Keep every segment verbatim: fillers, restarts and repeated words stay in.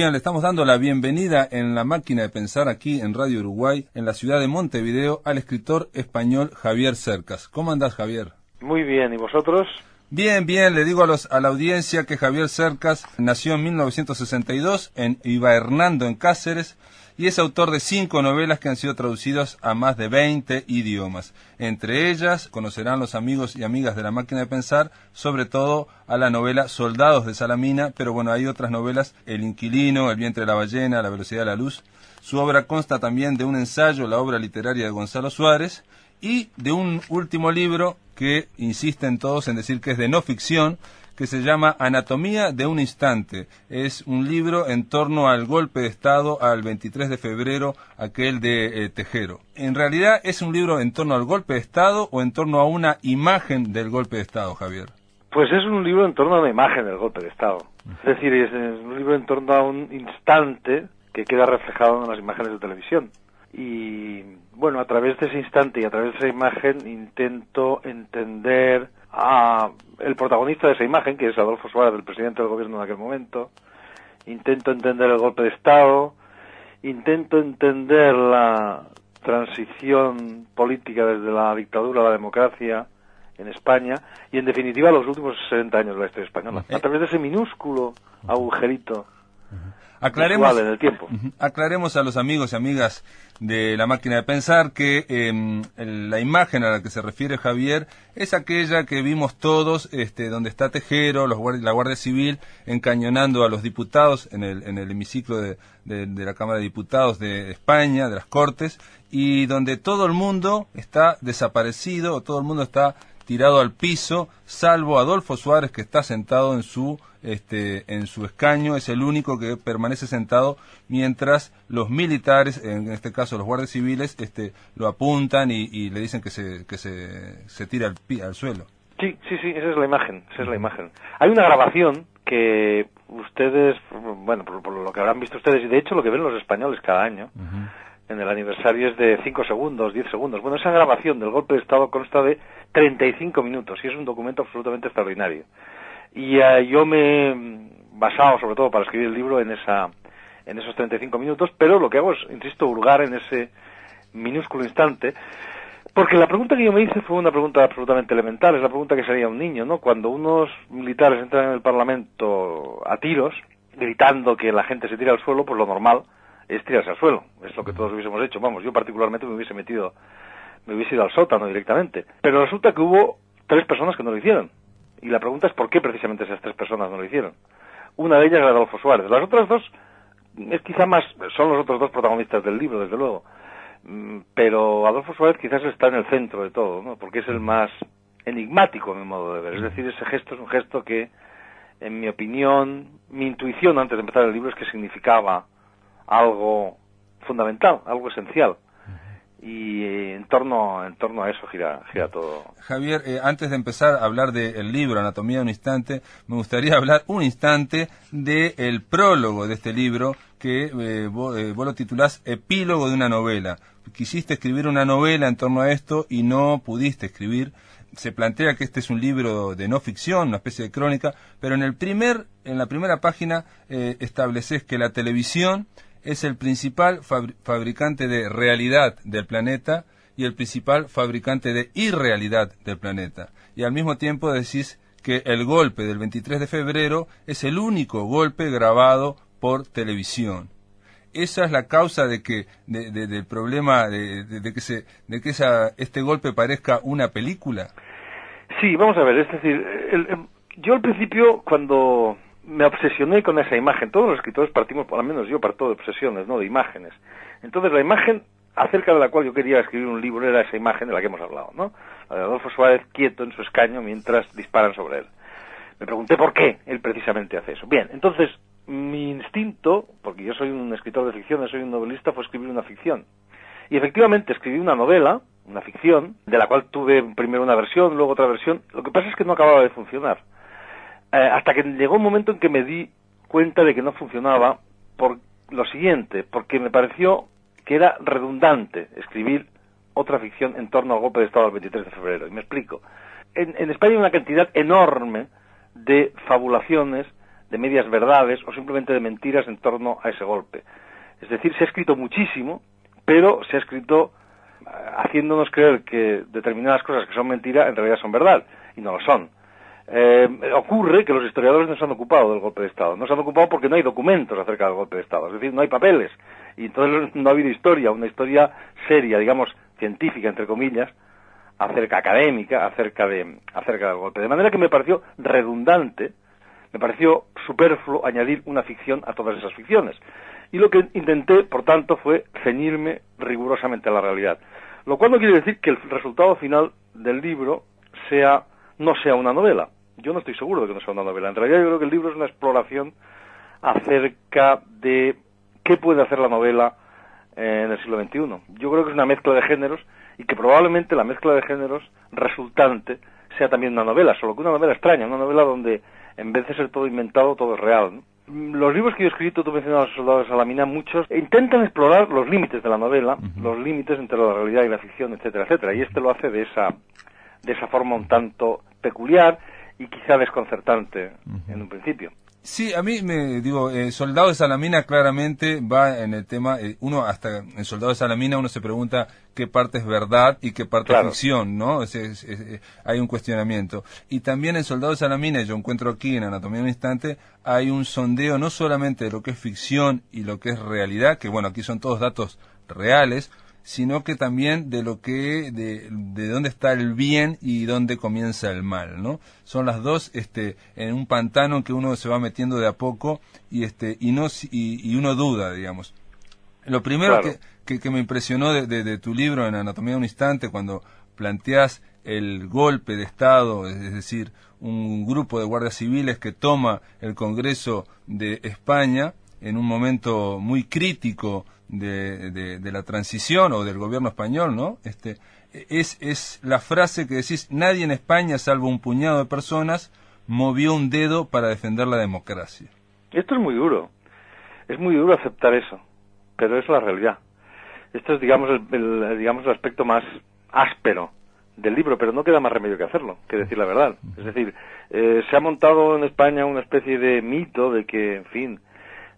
bien, le estamos dando la bienvenida en la máquina de pensar aquí en Radio Uruguay, en la ciudad de Montevideo, al escritor español Javier Cercas. ¿Cómo andás, Javier? Muy bien, ¿y vosotros? Bien, bien, le digo a los a la audiencia que Javier Cercas nació en mil novecientos sesenta y dos en Ibahernando, en Cáceres, y es autor de cinco novelas que han sido traducidas a más de veinte idiomas. Entre ellas conocerán los amigos y amigas de la máquina de pensar, sobre todo a la novela Soldados de Salamina, pero bueno, hay otras novelas, El inquilino, El vientre de la ballena, La velocidad de la luz. Su obra consta también de un ensayo, la obra literaria de Gonzalo Suárez, y de un último libro que insisten todos en decir que es de no ficción, que se llama Anatomía de un instante. Es un libro en torno al golpe de Estado al veintitrés de febrero, aquel de eh, Tejero. En realidad, ¿es un libro en torno al golpe de Estado o en torno a una imagen del golpe de Estado, Javier? Pues es un libro en torno a una imagen del golpe de Estado. Es decir, es un libro en torno a un instante que queda reflejado en las imágenes de televisión. Y bueno, a través de ese instante y a través de esa imagen intento entender a el protagonista de esa imagen, que es Adolfo Suárez, el presidente del gobierno en aquel momento. Intento entender el golpe de Estado, intento entender la transición política desde la dictadura a la democracia en España y, en definitiva, los últimos sesenta años de la historia española, a través de ese minúsculo agujerito. Aclaremos, en el tiempo. Aclaremos a los amigos y amigas de la máquina de pensar que eh, la imagen a la que se refiere Javier es aquella que vimos todos, este, donde está Tejero, los, la Guardia Civil encañonando a los diputados en el, en el hemiciclo de, de, de la Cámara de Diputados de España, de las Cortes, y donde todo el mundo está desaparecido, todo el mundo está tirado al piso, salvo Adolfo Suárez, que está sentado en su este en su escaño, es el único que permanece sentado mientras los militares, en este caso los guardias civiles, este lo apuntan y, y le dicen que se que se, se tira al, al suelo. Sí, sí, sí, esa es la imagen, esa es la imagen. Hay una grabación que ustedes, bueno, por, por lo que habrán visto ustedes, y de hecho lo que ven los españoles cada año, uh-huh, en el aniversario es de cinco segundos, diez segundos. Bueno, esa grabación del golpe de Estado consta de treinta y cinco minutos y es un documento absolutamente extraordinario. Y uh, yo me he basado, sobre todo para escribir el libro, en esa en esos treinta y cinco minutos, pero lo que hago es, insisto, hurgar en ese minúsculo instante, porque la pregunta que yo me hice fue una pregunta absolutamente elemental, es la pregunta que sería un niño, ¿no? Cuando unos militares entran en el Parlamento a tiros, gritando que la gente se tira al suelo, pues lo normal es tirarse al suelo, es lo que todos hubiésemos hecho. Vamos, yo particularmente me hubiese metido, me hubiese ido al sótano directamente. Pero resulta que hubo tres personas que no lo hicieron. Y la pregunta es por qué precisamente esas tres personas no lo hicieron. Una de ellas era Adolfo Suárez. Las otras dos, es quizá más, son los otros dos protagonistas del libro, desde luego. Pero Adolfo Suárez quizás está en el centro de todo, ¿no? Porque es el más enigmático, a mi modo de ver. Es decir, ese gesto es un gesto que, en mi opinión, mi intuición antes de empezar el libro es que significaba algo fundamental, algo esencial, y eh, en torno en torno a eso gira gira todo. Javier, eh, antes de empezar a hablar del libro Anatomía de un instante, me gustaría hablar un instante del prólogo de este libro, que eh, vos, eh, vos lo titulás Epílogo de una novela. Quisiste escribir una novela en torno a esto y no pudiste escribir. Se plantea que este es un libro de no ficción, una especie de crónica, pero en el primer en la primera página eh, estableces que la televisión es el principal fabricante de realidad del planeta y el principal fabricante de irrealidad del planeta. Y al mismo tiempo decís que el golpe del veintitrés de febrero es el único golpe grabado por televisión. Esa es la causa de que de, de, del problema de, de, de que se de que esa, este golpe parezca una película. Sí, vamos a ver, es decir, el, el, yo al principio cuando me obsesioné con esa imagen. Todos los escritores partimos, por lo menos yo parto de obsesiones, no de imágenes. Entonces la imagen acerca de la cual yo quería escribir un libro era esa imagen de la que hemos hablado, ¿no? La de Adolfo Suárez quieto en su escaño mientras disparan sobre él. Me pregunté por qué él precisamente hace eso. Bien, entonces mi instinto, porque yo soy un escritor de ficciones, soy un novelista, fue escribir una ficción. Y efectivamente escribí una novela, una ficción, de la cual tuve primero una versión, luego otra versión. Lo que pasa es que no acababa de funcionar. Eh, hasta que llegó un momento en que me di cuenta de que no funcionaba por lo siguiente, porque me pareció que era redundante escribir otra ficción en torno al golpe de Estado del veintitrés de febrero. Y me explico. En, en España hay una cantidad enorme de fabulaciones, de medias verdades o simplemente de mentiras en torno a ese golpe. Es decir, se ha escrito muchísimo, pero se ha escrito haciéndonos creer que determinadas cosas que son mentira en realidad son verdad, y no lo son. Eh, ocurre que los historiadores no se han ocupado del golpe de Estado, no se han ocupado porque no hay documentos acerca del golpe de Estado, es decir, no hay papeles, y entonces no ha habido historia, una historia seria, digamos, científica, entre comillas, acerca académica, acerca de acerca del golpe. De manera que me pareció redundante, me pareció superfluo añadir una ficción a todas esas ficciones. Y lo que intenté, por tanto, fue ceñirme rigurosamente a la realidad. Lo cual no quiere decir que el resultado final del libro sea no sea una novela. Yo no estoy seguro de que no sea una novela. En realidad yo creo que el libro es una exploración acerca de qué puede hacer la novela eh, en el siglo veintiuno. Yo creo que es una mezcla de géneros y que probablemente la mezcla de géneros resultante sea también una novela, solo que una novela extraña, una novela donde en vez de ser todo inventado, todo es real, ¿no? Los libros que yo he escrito, tú mencionabas los Soldados de Salamina, muchos intentan explorar los límites de la novela, uh-huh. los límites entre la realidad y la ficción, etcétera, etcétera, y este lo hace de esa de esa forma un tanto peculiar y quizá desconcertante uh-huh. en un principio. Sí, a mí me digo, eh, Soldados de Salamina claramente va en el tema, eh, uno hasta en Soldados de Salamina uno se pregunta qué parte es verdad y qué parte claro. es ficción, ¿no? Es, es, es, hay un cuestionamiento. Y también en Soldados de Salamina, yo encuentro aquí en Anatomía de un instante, hay un sondeo no solamente de lo que es ficción y lo que es realidad, que bueno, aquí son todos datos reales, sino que también de lo que de, de dónde está el bien y dónde comienza el mal, ¿no? Son las dos este en un pantano que uno se va metiendo de a poco y este y no y, y uno duda, digamos. Lo primero claro. que, que, que me impresionó de, de, de tu libro en Anatomía de un instante, cuando planteas el golpe de Estado, es decir, un grupo de guardias civiles que toma el Congreso de España en un momento muy crítico de, de, de la transición o del gobierno español, ¿no? Este, es, es la frase que decís, nadie en España, salvo un puñado de personas, movió un dedo para defender la democracia. Esto es muy duro, es muy duro aceptar eso, pero es la realidad. Esto es, digamos, el, el, digamos, el aspecto más áspero del libro, pero no queda más remedio que hacerlo, que decir la verdad. Es decir, eh, se ha montado en España una especie de mito de que, en fin,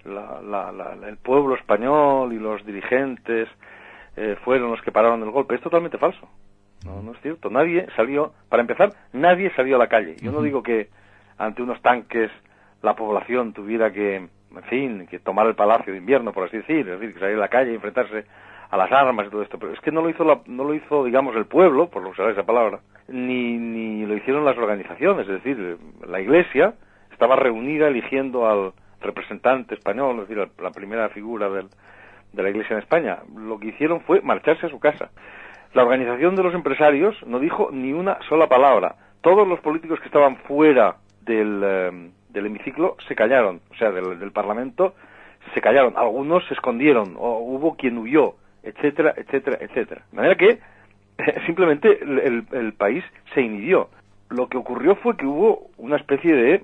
La, la, la, el pueblo español y los dirigentes eh, fueron los que pararon el golpe. Es totalmente falso. No, no es cierto. Nadie salió, para empezar, nadie salió a la calle. Yo no digo que ante unos tanques la población tuviera que, en fin, que tomar el Palacio de Invierno, por así decir, es decir, que salir a la calle y enfrentarse a las armas y todo esto, pero es que no lo hizo, la, no lo hizo, digamos, el pueblo, por usar esa palabra, ni, ni lo hicieron las organizaciones, es decir, la Iglesia estaba reunida eligiendo al representante español, es decir, la primera figura del, de la Iglesia en España. Lo que hicieron fue marcharse a su casa. La organización de los empresarios no dijo ni una sola palabra. Todos los políticos que estaban fuera del, del hemiciclo se callaron, o sea, del, del Parlamento se callaron. Algunos se escondieron, o hubo quien huyó, etcétera, etcétera, etcétera. De manera que simplemente el, el país se inhibió. Lo que ocurrió fue que hubo una especie de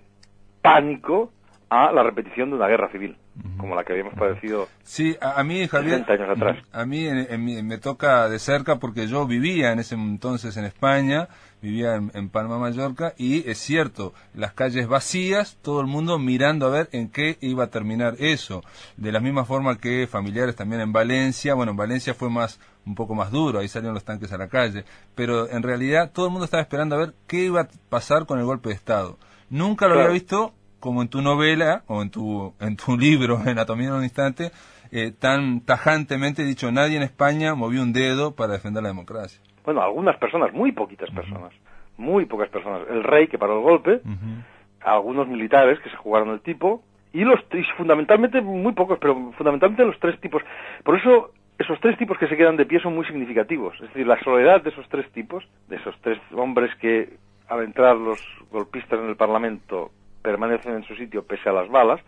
pánico a la repetición de una guerra civil, como la que habíamos padecido sí, a, a mí, Javier, sesenta años atrás. A mí en, en, me toca de cerca porque yo vivía en ese entonces en España, vivía en, en Palma Mallorca, y es cierto, las calles vacías, todo el mundo mirando a ver en qué iba a terminar eso. De la misma forma que familiares también en Valencia, bueno, en Valencia fue más un poco más duro, ahí salieron los tanques a la calle, pero en realidad todo el mundo estaba esperando a ver qué iba a pasar con el golpe de Estado. Nunca lo claro. había visto como en tu novela o en tu en tu libro Anatomía de un instante, eh, tan tajantemente dicho, nadie en España movió un dedo para defender la democracia. Bueno, algunas personas, muy poquitas personas, uh-huh. muy pocas personas. El rey, que paró el golpe, uh-huh. algunos militares que se jugaron el tipo, y los y fundamentalmente, muy pocos, pero fundamentalmente los tres tipos. Por eso, esos tres tipos que se quedan de pie son muy significativos. Es decir, la soledad de esos tres tipos, de esos tres hombres que, al entrar los golpistas en el Parlamento, permanecen en su sitio pese a las balas,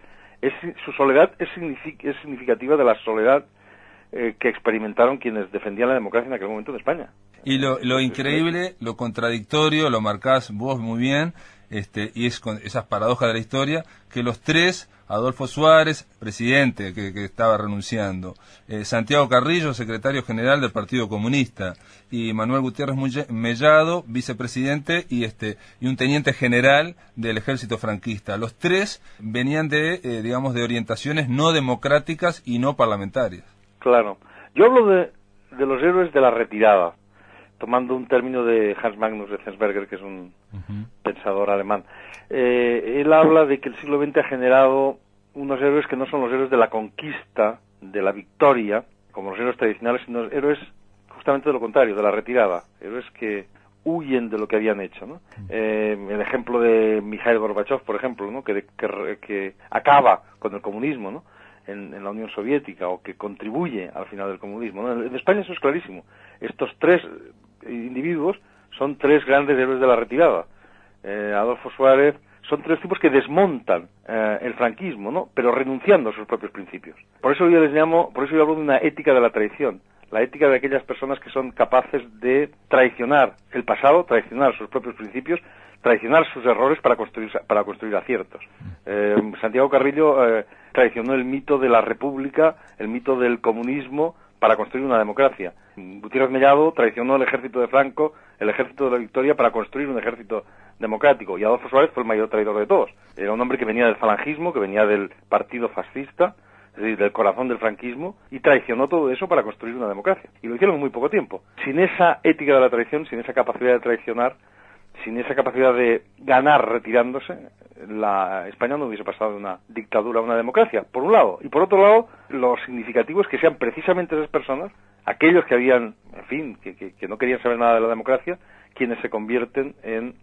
es, su soledad es, signific, es significativa de la soledad eh, que experimentaron quienes defendían la democracia en aquel momento en España. Y lo, lo increíble, lo contradictorio, lo marcás vos muy bien, este, y es con esas paradojas de la historia que los tres, Adolfo Suárez, presidente, que, que estaba renunciando, eh, Santiago Carrillo, secretario general del Partido Comunista, y Manuel Gutiérrez Mellado, vicepresidente, y este y un teniente general del ejército franquista. Los tres venían de, eh, digamos, de orientaciones no democráticas y no parlamentarias. Claro. Yo hablo de, de los héroes de la retirada, tomando un término de Hans Magnus Enzensberger, que es un uh-huh. pensador alemán. Eh, él habla de que el siglo veinte ha generado unos héroes que no son los héroes de la conquista, de la victoria, como los héroes tradicionales, sino héroes justamente de lo contrario, de la retirada, héroes que huyen de lo que habían hecho, ¿no? Eh, el ejemplo de Mikhail Gorbachev, por ejemplo, ¿no? que, que, que acaba con el comunismo, ¿no? En, en la Unión Soviética, o que contribuye al final del comunismo, ¿no? En, en España eso es clarísimo. Estos tres individuos son tres grandes héroes de la retirada. Eh, Adolfo Suárez, son tres tipos que desmontan eh, el franquismo, ¿no? Pero renunciando a sus propios principios. Por eso yo les llamo, por eso yo hablo de una ética de la traición, la ética de aquellas personas que son capaces de traicionar el pasado, traicionar sus propios principios, traicionar sus errores para construir para construir aciertos. Eh, Santiago Carrillo eh, traicionó el mito de la república, el mito del comunismo, para construir una democracia. Gutiérrez Mellado traicionó el ejército de Franco, el ejército de la victoria, para construir un ejército democrático. Y Adolfo Suárez fue el mayor traidor de todos. Era un hombre que venía del falangismo, que venía del partido fascista, es decir, del corazón del franquismo, y traicionó todo eso para construir una democracia. Y lo hicieron en muy poco tiempo. Sin esa ética de la traición, sin esa capacidad de traicionar, sin esa capacidad de ganar retirándose, la España no hubiese pasado de una dictadura a una democracia, por un lado. Y por otro lado, lo significativo es que sean precisamente esas personas, aquellos que habían, en fin, que, que, que no querían saber nada de la democracia, quienes se convierten en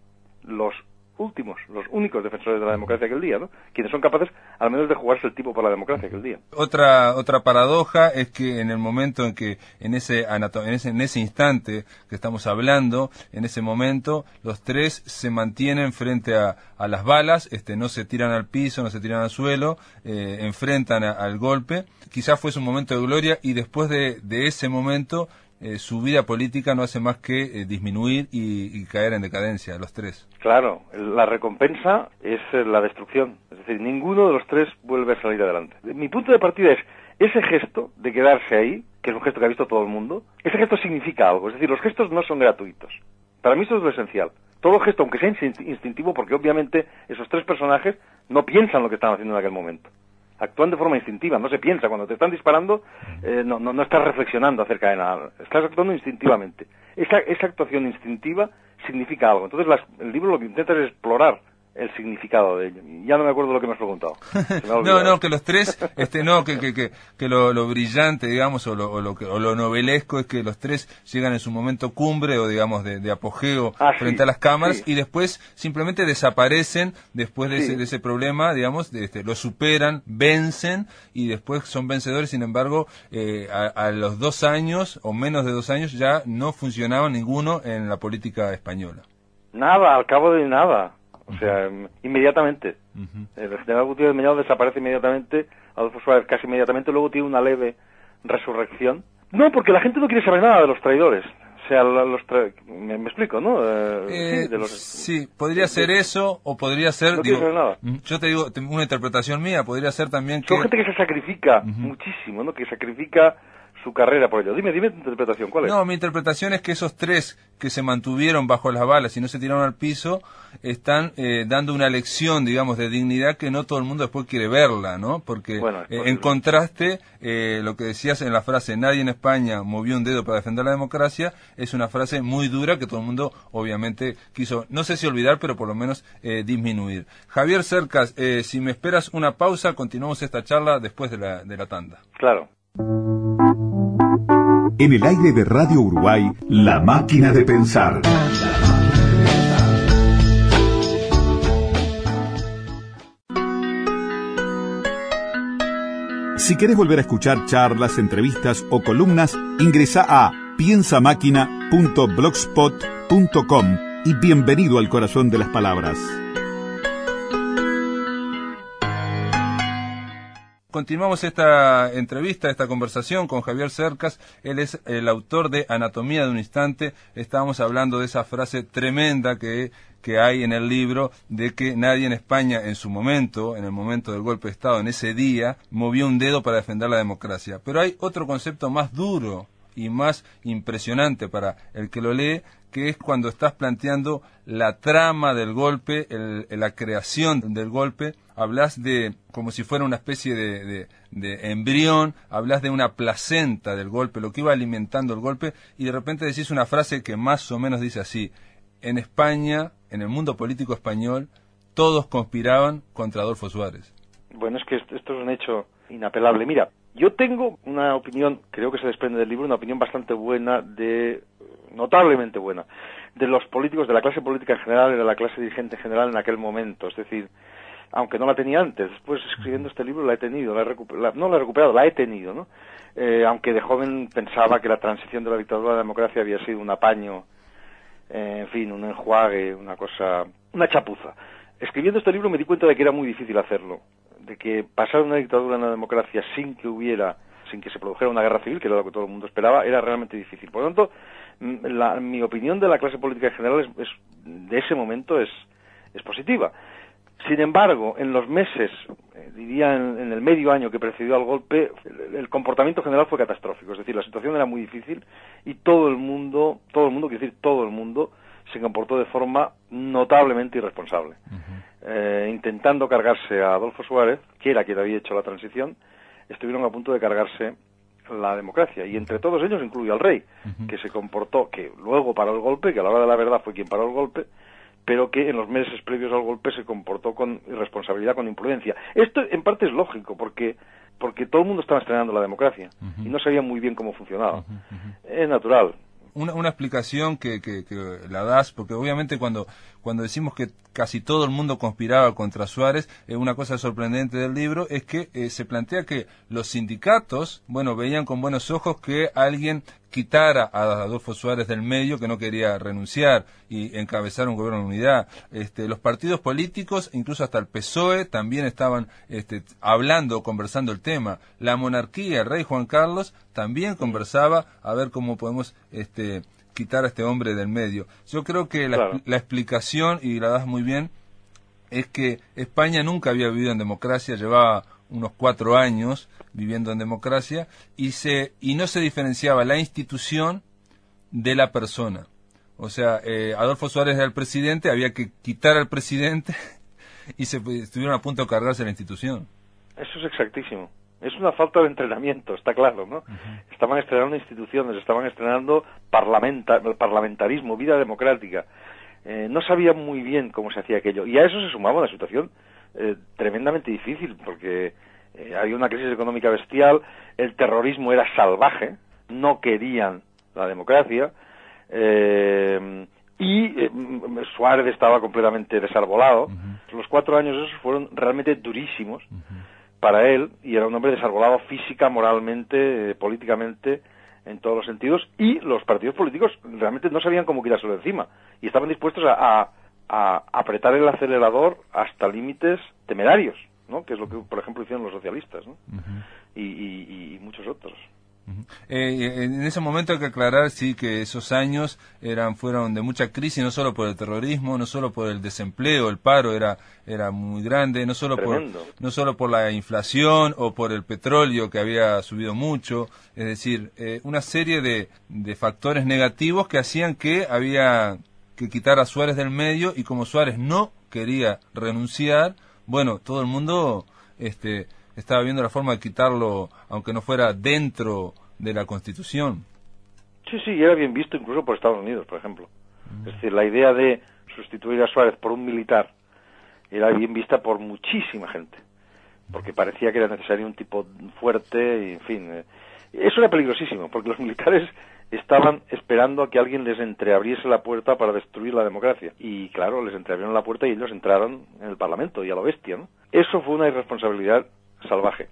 los últimos, los únicos defensores de la democracia aquel día, ¿no? Quienes son capaces al menos de jugarse el tipo por la democracia aquel día. Otra otra paradoja es que en el momento en que, en ese, en ese, en ese instante que estamos hablando, en ese momento, los tres se mantienen frente a, a las balas, este, no se tiran al piso, no se tiran al suelo, eh, enfrentan a, al golpe. Quizás fuese un momento de gloria y después de, de ese momento, Eh, su vida política no hace más que eh, disminuir y, y caer en decadencia, los tres. Claro, la recompensa es eh, la destrucción, es decir, ninguno de los tres vuelve a salir adelante. Mi punto de partida es, ese gesto de quedarse ahí, que es un gesto que ha visto todo el mundo, ese gesto significa algo, es decir, los gestos no son gratuitos. Para mí eso es lo esencial. Todo gesto, aunque sea instintivo, porque obviamente esos tres personajes no piensan lo que están haciendo en aquel momento. Actúan de forma instintiva, no se piensa. Cuando te están disparando, eh, no, no, no estás reflexionando acerca de nada. Estás actuando instintivamente. Esa, esa actuación instintiva significa algo. Entonces, las, el libro lo que intenta es explorar el significado de ello. Ya no me acuerdo lo que me has preguntado. Me no, no, que los tres, este, no, que, que, que, que lo, lo brillante, digamos, o lo, o, lo, o lo novelesco es que los tres llegan en su momento cumbre o, digamos, de, de apogeo ah, frente sí, a las cámaras sí. Y después simplemente desaparecen después de, sí. ese, de ese problema, digamos, de, este, lo superan, vencen y después son vencedores. Sin embargo, eh, a, a los dos años o menos de dos años ya no funcionaba ninguno en la política española. Nada, al cabo de nada. O sea, inmediatamente. Uh-huh. El general Gutiérrez Mellado desaparece inmediatamente, Adolfo Suárez casi inmediatamente, luego tiene una leve resurrección. No, porque la gente no quiere saber nada de los traidores. O sea, los tra... me, me explico, ¿no? Eh, eh, de los... Sí, podría ser eso, o podría ser... No digo, quiere saber nada. Yo te digo, una interpretación mía, podría ser también que... Son gente que se sacrifica uh-huh. muchísimo, ¿no? Que sacrifica su carrera por ello. Dime, dime tu interpretación, ¿cuál es? No, mi interpretación es que esos tres que se mantuvieron bajo las balas y no se tiraron al piso, están eh, dando una lección, digamos, de dignidad que no todo el mundo después quiere verla, ¿no? Porque bueno, eh, en contraste, eh, lo que decías en la frase, nadie en España movió un dedo para defender la democracia, es una frase muy dura que todo el mundo obviamente quiso, no sé si olvidar, pero por lo menos eh, disminuir. Javier Cercas, eh, si me esperas una pausa, continuamos esta charla después de la, de la tanda. Claro. En el aire de Radio Uruguay, La Máquina de Pensar. Si querés volver a escuchar charlas, entrevistas o columnas, ingresa a piensa máquina punto blogspot punto com y bienvenido al corazón de las palabras. Continuamos esta entrevista, esta conversación con Javier Cercas. Él es el autor de Anatomía de un instante. Estábamos hablando de esa frase tremenda que, que hay en el libro, de que nadie en España en su momento, en el momento del golpe de Estado, en ese día, movió un dedo para defender la democracia. Pero hay otro concepto más duro y más impresionante para el que lo lee, que es cuando estás planteando la trama del golpe, el, la creación del golpe. Hablas de, como si fuera una especie de, de, de embrión, hablas de una placenta del golpe, lo que iba alimentando el golpe, y de repente decís una frase que más o menos dice así: en España, en el mundo político español, todos conspiraban contra Adolfo Suárez. Bueno, es que esto es un hecho inapelable. Mira, yo tengo una opinión, creo que se desprende del libro, una opinión bastante buena, de notablemente buena, de los políticos, de la clase política en general y de la clase dirigente en general en aquel momento. Es decir, aunque no la tenía antes, después escribiendo este libro la he tenido, la he recuper- la, no la he recuperado, la he tenido, ¿no? Eh, aunque de joven pensaba que la transición de la dictadura a la democracia había sido un apaño, eh, en fin, un enjuague, una cosa, una chapuza. Escribiendo este libro me di cuenta de que era muy difícil hacerlo, de que pasar una dictadura a una democracia sin que hubiera, sin que se produjera una guerra civil, que era lo que todo el mundo esperaba, era realmente difícil. Por lo tanto, la, mi opinión de la clase política en general es, es, de ese momento es, es positiva. Sin embargo, en los meses, eh, diría en, en el medio año que precedió al golpe, el, el comportamiento general fue catastrófico. Es decir, la situación era muy difícil y todo el mundo, todo el mundo, quiero decir, todo el mundo, se comportó de forma notablemente irresponsable. Uh-huh. Eh, intentando cargarse a Adolfo Suárez, que era quien había hecho la transición, estuvieron a punto de cargarse la democracia, y entre todos ellos incluyo al rey, uh-huh, que se comportó, que luego paró el golpe, que a la hora de la verdad fue quien paró el golpe, pero que en los meses previos al golpe se comportó con irresponsabilidad, con imprudencia. Esto en parte es lógico, porque porque todo el mundo estaba estrenando la democracia, uh-huh, y no sabía muy bien cómo funcionaba. Uh-huh, uh-huh. Es natural. Una, una explicación que, que, que la das, porque obviamente cuando, cuando decimos que casi todo el mundo conspiraba contra Suárez, eh, una cosa sorprendente del libro es que eh, se plantea que los sindicatos, bueno, veían con buenos ojos que alguien quitara a Adolfo Suárez del medio, que no quería renunciar, y encabezar un gobierno de unidad. Este, los partidos políticos, incluso hasta el P S O E, también estaban este, hablando, conversando el tema. La monarquía, el rey Juan Carlos, también conversaba a ver cómo podemos este, quitar a este hombre del medio. Yo creo que la, claro. la explicación, y la das muy bien, es que España nunca había vivido en democracia, llevaba unos cuatro años viviendo en democracia, y se y no se diferenciaba la institución de la persona. O sea, eh, Adolfo Suárez era el presidente, había que quitar al presidente y se estuvieron a punto de cargarse la institución. Eso es exactísimo. Es una falta de entrenamiento, está claro, ¿no? Uh-huh. Estaban estrenando instituciones, estaban estrenando parlamenta, parlamentarismo, vida democrática. Eh, no sabían muy bien cómo se hacía aquello. Y a eso se sumaba una situación Eh, tremendamente difícil, porque eh, había una crisis económica bestial, el terrorismo era salvaje, no querían la democracia, eh, y eh, Suárez estaba completamente desarbolado. Uh-huh. Los cuatro años esos fueron realmente durísimos, uh-huh, para él, y era un hombre desarbolado física, moralmente, eh, políticamente, en todos los sentidos, y los partidos políticos realmente no sabían cómo quitárselo de encima, y estaban dispuestos a, a a apretar el acelerador hasta límites temerarios, ¿no? Que es lo que, por ejemplo, hicieron los socialistas, ¿no? Uh-huh. y, y, y muchos otros. Uh-huh. Eh, en ese momento hay que aclarar, sí, que esos años eran fueron de mucha crisis, no solo por el terrorismo, no solo por el desempleo, el paro era era muy grande, no solo Tremendo. por no solo por la inflación o por el petróleo que había subido mucho, es decir, eh, una serie de, de factores negativos que hacían que había que quitar a Suárez del medio, y como Suárez no quería renunciar, bueno, todo el mundo este, estaba viendo la forma de quitarlo, aunque no fuera dentro de la Constitución. Sí, sí, era bien visto incluso por Estados Unidos, por ejemplo. Mm. Es decir, la idea de sustituir a Suárez por un militar era bien vista por muchísima gente, porque parecía que era necesario un tipo fuerte, y en fin. Eh, eso era peligrosísimo, porque los militares estaban esperando a que alguien les entreabriese la puerta para destruir la democracia. Y claro, les entreabrieron la puerta y ellos entraron en el Parlamento, y a lo bestia, ¿no? Eso fue una irresponsabilidad salvaje.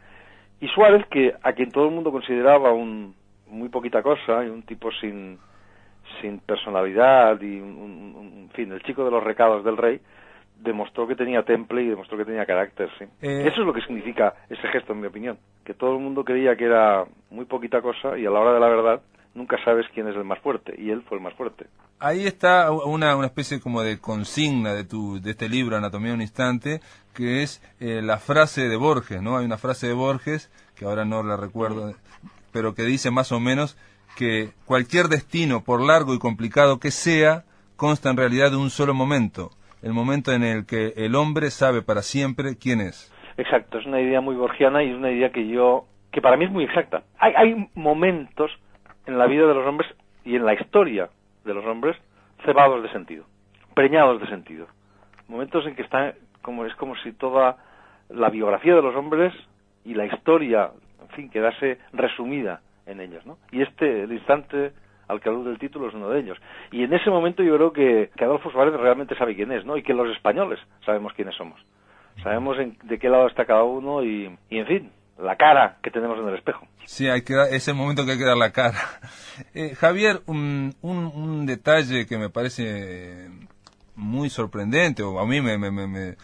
Y Suárez, que a quien todo el mundo consideraba un muy poquita cosa, y un tipo sin sin personalidad, y un, un, un en fin, el chico de los recados del rey, demostró que tenía temple y demostró que tenía carácter, sí. Eh... Eso es lo que significa ese gesto, en mi opinión. Que todo el mundo creía que era muy poquita cosa y a la hora de la verdad nunca sabes quién es el más fuerte, y él fue el más fuerte. Ahí está una, una especie como de consigna de tu de este libro, Anatomía de un instante, que es eh, la frase de Borges, ¿no? Hay una frase de Borges, que ahora no la recuerdo, pero que dice más o menos que cualquier destino, por largo y complicado que sea, consta en realidad de un solo momento, el momento en el que el hombre sabe para siempre quién es. Exacto, es una idea muy borgiana y es una idea que yo... que para mí es muy exacta. Hay, hay momentos en la vida de los hombres y en la historia de los hombres cebados de sentido, preñados de sentido. Momentos en que está como, es como si toda la biografía de los hombres y la historia, en fin, quedase resumida en ellos, ¿no? Y este, el instante al que alude del título, es uno de ellos. Y en ese momento yo creo que, que Adolfo Suárez realmente sabe quién es, ¿no? Y que los españoles sabemos quiénes somos. Sabemos en, de qué lado está cada uno y, y en fin, la cara que tenemos en el espejo. Sí, hay que dar, es el momento que hay que dar la cara. Eh, Javier, un, un, un detalle que me parece muy sorprendente, o a mí me, me, me, me,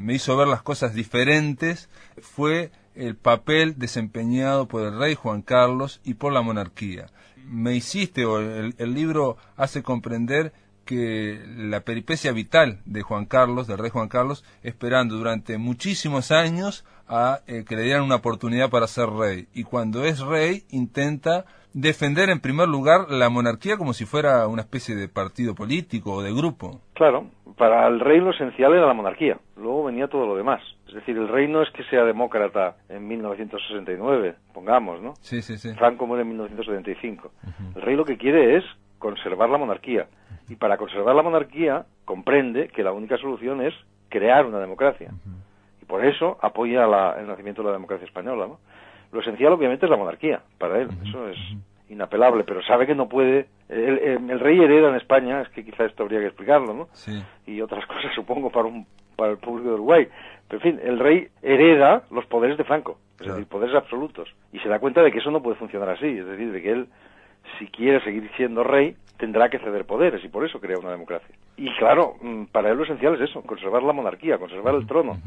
me hizo ver las cosas diferentes, fue el papel desempeñado por el rey Juan Carlos y por la monarquía. Me hiciste, o el, el libro hace comprender que la peripecia vital de Juan Carlos, del rey Juan Carlos, esperando durante muchísimos años a eh, que le dieran una oportunidad para ser rey. Y cuando es rey, intenta defender en primer lugar la monarquía como si fuera una especie de partido político o de grupo. Claro, para el rey lo esencial era la monarquía, luego venía todo lo demás. Es decir, el rey no es que sea demócrata en mil novecientos sesenta y nueve, pongamos, ¿no? Sí, sí, sí. Franco muere en mil novecientos setenta y cinco. Uh-huh. El rey lo que quiere es conservar la monarquía. Y para conservar la monarquía comprende que la única solución es crear una democracia. Uh-huh. Y por eso apoya la, el nacimiento de la democracia española, ¿no? Lo esencial obviamente es la monarquía, para él, eso es inapelable, pero sabe que no puede, el, el, el rey hereda en España, es que quizá esto habría que explicarlo, ¿no? Sí. Y otras cosas supongo para un para el público de Uruguay, pero en fin, el rey hereda los poderes de Franco, es claro. Decir, poderes absolutos, y se da cuenta de que eso no puede funcionar así, es decir, de que él, si quiere seguir siendo rey, tendrá que ceder poderes, y por eso crea una democracia. Y claro, para él lo esencial es eso, conservar la monarquía, conservar el trono.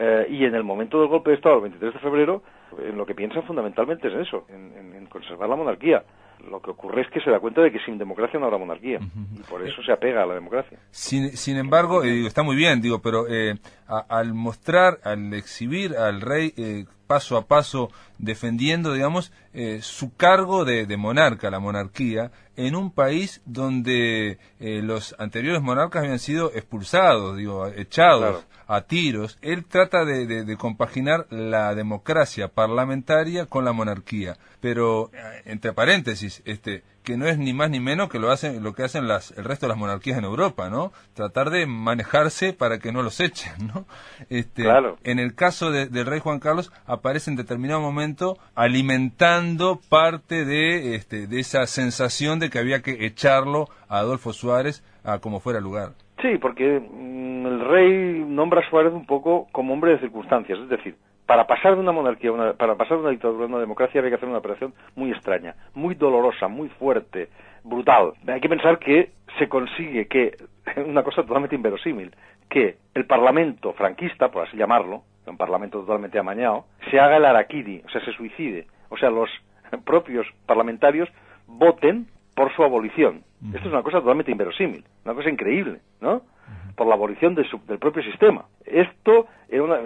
Eh, y en el momento del golpe de Estado, el veintitrés de febrero, en lo que piensa fundamentalmente es eso, en, en, en conservar la monarquía. Lo que ocurre es que se da cuenta de que sin democracia no habrá monarquía, uh-huh. Y por eso se apega a la democracia. Sin, sin embargo, eh, digo, está muy bien, digo, pero eh, a, al mostrar, al exhibir al rey eh, paso a paso defendiendo, digamos, eh, su cargo de, de monarca, la monarquía, en un país donde eh, los anteriores monarcas habían sido expulsados, digo, echados, claro, a tiros, él trata de, de, de compaginar la democracia parlamentaria con la monarquía, pero entre paréntesis, este, que no es ni más ni menos que lo hacen, lo que hacen las, el resto de las monarquías en Europa, ¿no? Tratar de manejarse para que no los echen, ¿no? Este, claro. En el caso de, del rey Juan Carlos aparece en determinado momento alimentando parte de, este, de esa sensación de que había que echarlo a Adolfo Suárez a como fuera lugar. Sí, porque mmm, el rey nombra a Suárez un poco como hombre de circunstancias, es decir, para pasar de una monarquía, una, para pasar de una dictadura a una democracia había que hacer una operación muy extraña, muy dolorosa, muy fuerte, brutal. Hay que pensar que se consigue que, una cosa totalmente inverosímil, que el parlamento franquista, por así llamarlo, un parlamento totalmente amañado, se haga el harakiri, o sea, se suicide, o sea, los propios parlamentarios voten por su abolición. Esto es una cosa totalmente inverosímil, una cosa increíble, ¿no? Por la abolición de su, del propio sistema. Esto es, una,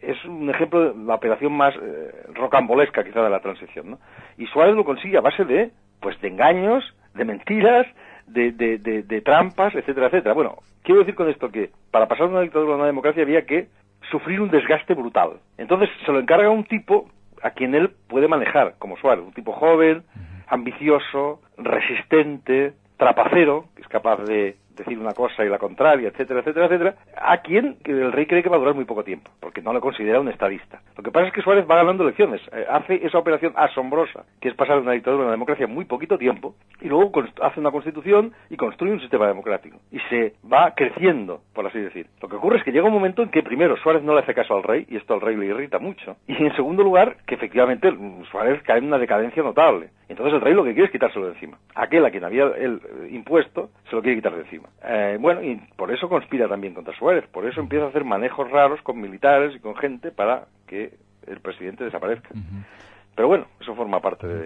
es un ejemplo de la operación más eh, rocambolesca quizá de la transición, ¿no? Y Suárez lo consigue a base de, pues, de engaños, de mentiras, de, de, de, de trampas, etcétera, etcétera. Bueno, quiero decir con esto que para pasar de una dictadura a una democracia había que sufrir un desgaste brutal. Entonces se lo encarga un tipo a quien él puede manejar, como Suárez, un tipo joven, ambicioso, resistente, trapacero, que es capaz de decir una cosa y la contraria, etcétera, etcétera, etcétera, a quien el rey cree que va a durar muy poco tiempo, porque no lo considera un estadista. Lo que pasa es que Suárez va ganando elecciones, eh, hace esa operación asombrosa, que es pasar de una dictadura a una democracia en muy poquito tiempo, y luego hace una constitución y construye un sistema democrático. Y se va creciendo, por así decir. Lo que ocurre es que llega un momento en que, primero, Suárez no le hace caso al rey, y esto al rey le irrita mucho, y en segundo lugar, que efectivamente Suárez cae en una decadencia notable. Entonces el rey lo que quiere es quitárselo de encima. Aquel a quien había el impuesto, se lo quiere quitar de encima. Eh, bueno, y por eso conspira también contra Suárez, por eso empieza a hacer manejos raros con militares y con gente para que el presidente desaparezca. Uh-huh. Pero bueno, eso forma parte de,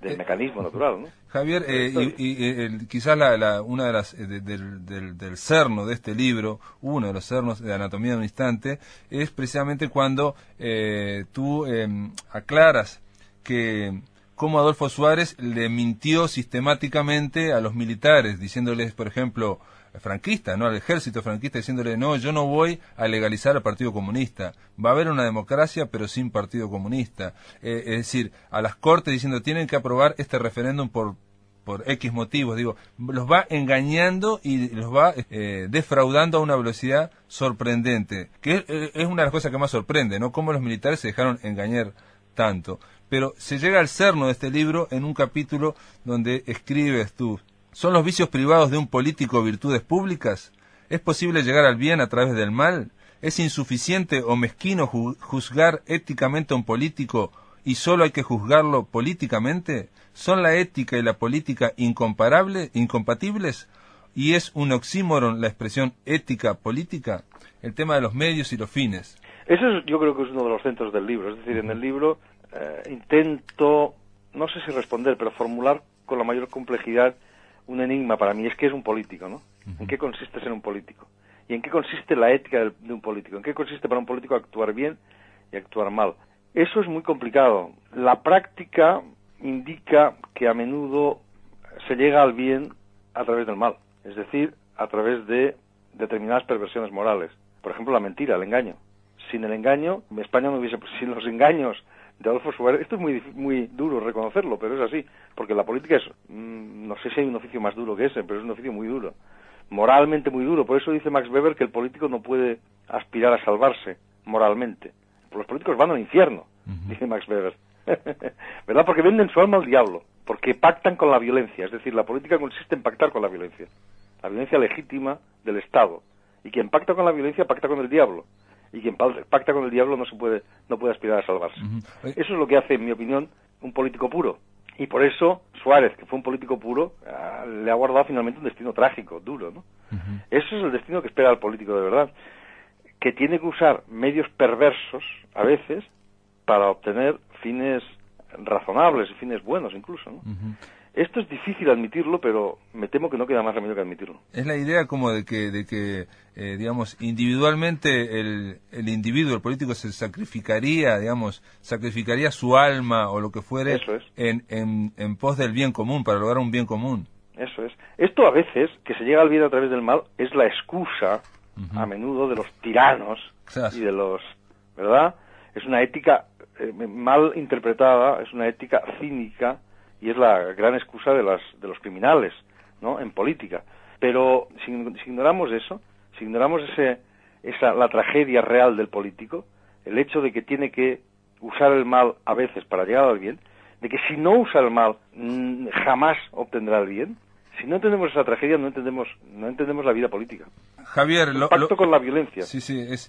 del eh, mecanismo natural, ¿no? Javier, eh, y, y eh, quizás la, la, una de las de, del, del, del cerno de este libro, uno de los cernos de Anatomía de un instante, es precisamente cuando eh, tú eh, aclaras que cómo Adolfo Suárez le mintió sistemáticamente a los militares, diciéndoles, por ejemplo, franquista, ¿no?, al ejército franquista, diciéndole, no, yo no voy a legalizar al Partido Comunista, va a haber una democracia pero sin Partido Comunista, eh, es decir, a las Cortes diciendo, tienen que aprobar este referéndum por por X motivos, digo, los va engañando y los va eh, defraudando a una velocidad sorprendente, que es, es una de las cosas que más sorprende, ¿no?, cómo los militares se dejaron engañar tanto. Pero se llega al cerno de este libro en un capítulo donde escribes tú: ¿son los vicios privados de un político virtudes públicas? ¿Es posible llegar al bien a través del mal? ¿Es insuficiente o mezquino juzgar éticamente a un político y solo hay que juzgarlo políticamente? ¿Son la ética y la política incomparables, incompatibles? ¿Y es un oxímoron la expresión ética-política? El tema de los medios y los fines. Eso es, yo creo que es uno de los centros del libro. Es decir, en el libro eh, intento, no sé si responder, pero formular con la mayor complejidad un enigma para mí, es que es un político, ¿no? ¿En qué consiste ser un político? ¿Y en qué consiste la ética de un político? ¿En qué consiste para un político actuar bien y actuar mal? Eso es muy complicado. La práctica indica que a menudo se llega al bien a través del mal, es decir, a través de determinadas perversiones morales. Por ejemplo, la mentira, el engaño. Sin el engaño, España no hubiese... Sin los engaños de Adolfo Suárez, esto es muy muy duro reconocerlo, pero es así, porque la política es, mmm, no sé si hay un oficio más duro que ese, pero es un oficio muy duro, moralmente muy duro. Por eso dice Max Weber que el político no puede aspirar a salvarse moralmente. Los políticos van al infierno, uh-huh, dice Max Weber, ¿verdad? Porque venden su alma al diablo, porque pactan con la violencia, es decir, la política consiste en pactar con la violencia, la violencia legítima del Estado, y quien pacta con la violencia pacta con el diablo. Y quien pacta con el diablo no se puede, no puede aspirar a salvarse. Uh-huh. Eso es lo que hace, en mi opinión, un político puro. Y por eso Suárez, que fue un político puro, uh, le ha guardado finalmente un destino trágico, duro, ¿no? Uh-huh. Eso es el destino que espera el político de verdad, que tiene que usar medios perversos, a veces, para obtener fines razonables y fines buenos incluso, ¿no? Uh-huh. Esto es difícil admitirlo, pero me temo que no queda más remedio que admitirlo. Es la idea como de que, de que eh, digamos, individualmente el, el individuo, el político, se sacrificaría, digamos, sacrificaría su alma o lo que fuere, eso es, en, en, en pos del bien común, para lograr un bien común. Eso es. Esto a veces, que se llega al bien a través del mal, es la excusa, uh-huh, a menudo, de los tiranos, claro, y de los... ¿Verdad? Es una ética eh, mal interpretada, es una ética cínica, y es la gran excusa de las de los criminales, ¿no?, en política. Pero si, si ignoramos eso, si ignoramos ese esa la tragedia real del político, el hecho de que tiene que usar el mal a veces para llegar al bien, de que si no usa el mal mmm, jamás obtendrá el bien, si no entendemos esa tragedia, no entendemos no entendemos la vida política. Javier, el lo, pacto lo, con la violencia. Sí, sí, es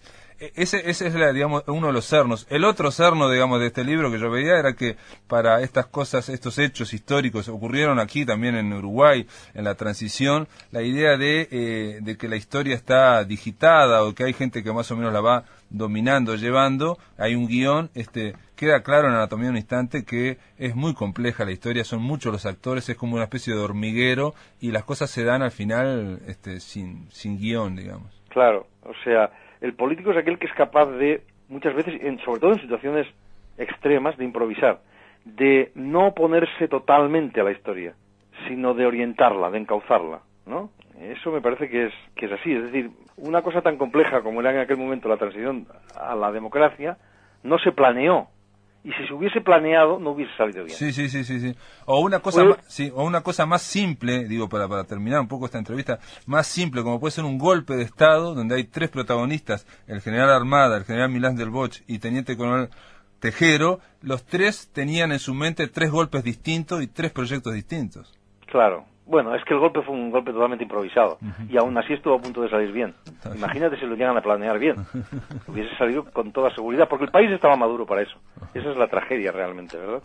ese ese es la, digamos, uno de los cernos. El otro cerno, digamos, de este libro que yo veía era que para estas cosas, estos hechos históricos ocurrieron aquí también en Uruguay, en la transición, la idea de eh, de que la historia está digitada o que hay gente que más o menos la va dominando, llevando, hay un guión, este queda claro en Anatomía de un instante que es muy compleja la historia, son muchos los actores, es como una especie de hormiguero y las cosas se dan al final este sin sin guión, digamos. Claro, o sea, el político es aquel que es capaz de, muchas veces, en, sobre todo en situaciones extremas, de improvisar, de no oponerse totalmente a la historia, sino de orientarla, de encauzarla, ¿no? Eso me parece que es, que es así, es decir, una cosa tan compleja como era en aquel momento la transición a la democracia, no se planeó, y si se hubiese planeado no hubiese salido bien. Sí, sí, sí, sí, sí. O una cosa, pues, más, sí, o una cosa más simple, digo, para para terminar un poco esta entrevista, más simple, como puede ser un golpe de Estado donde hay tres protagonistas, el general Armada, el general Milán del Bosch y teniente coronel Tejero, los tres tenían en su mente tres golpes distintos y tres proyectos distintos. Claro. Bueno, es que el golpe fue un golpe totalmente improvisado, uh-huh, y aún así estuvo a punto de salir bien. Está Imagínate bien. Si lo llegan a planear bien. Hubiese salido con toda seguridad, porque el país estaba maduro para eso. Esa es la tragedia realmente, ¿verdad?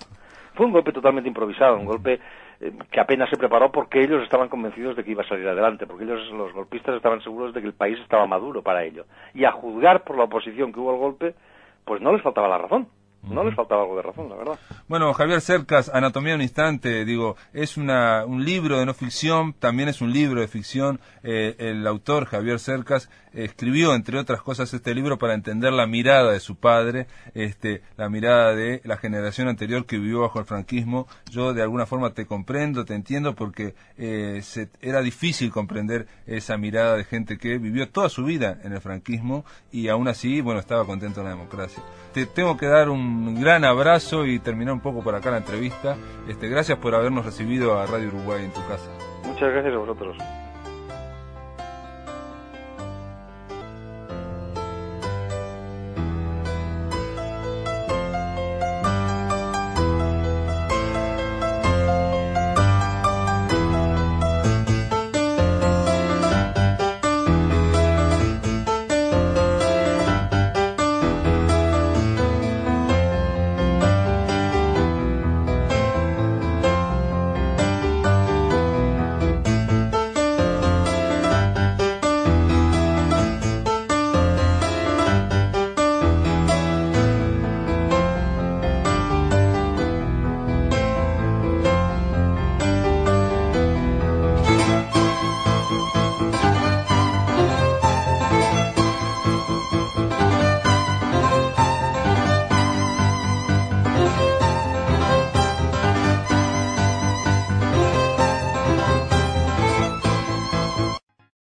Fue un golpe totalmente improvisado, un golpe eh, que apenas se preparó porque ellos estaban convencidos de que iba a salir adelante, porque ellos, los golpistas, estaban seguros de que el país estaba maduro para ello. Y a juzgar por la oposición que hubo al golpe, pues no les faltaba la razón. No les faltaba algo de razón, la verdad. Bueno, Javier Cercas, Anatomía de un instante, digo, es una, un libro de no ficción, también es un libro de ficción. Eh, el autor, Javier Cercas, eh, escribió, entre otras cosas, este libro para entender la mirada de su padre, este, la mirada de la generación anterior que vivió bajo el franquismo. Yo, de alguna forma, te comprendo, te entiendo, porque eh, se, era difícil comprender esa mirada de gente que vivió toda su vida en el franquismo y aún así, bueno, estaba contento en la democracia. Te tengo que dar un Un gran abrazo y terminar un poco por acá la entrevista. Este, gracias por habernos recibido a Radio Uruguay en tu casa. Muchas gracias a vosotros.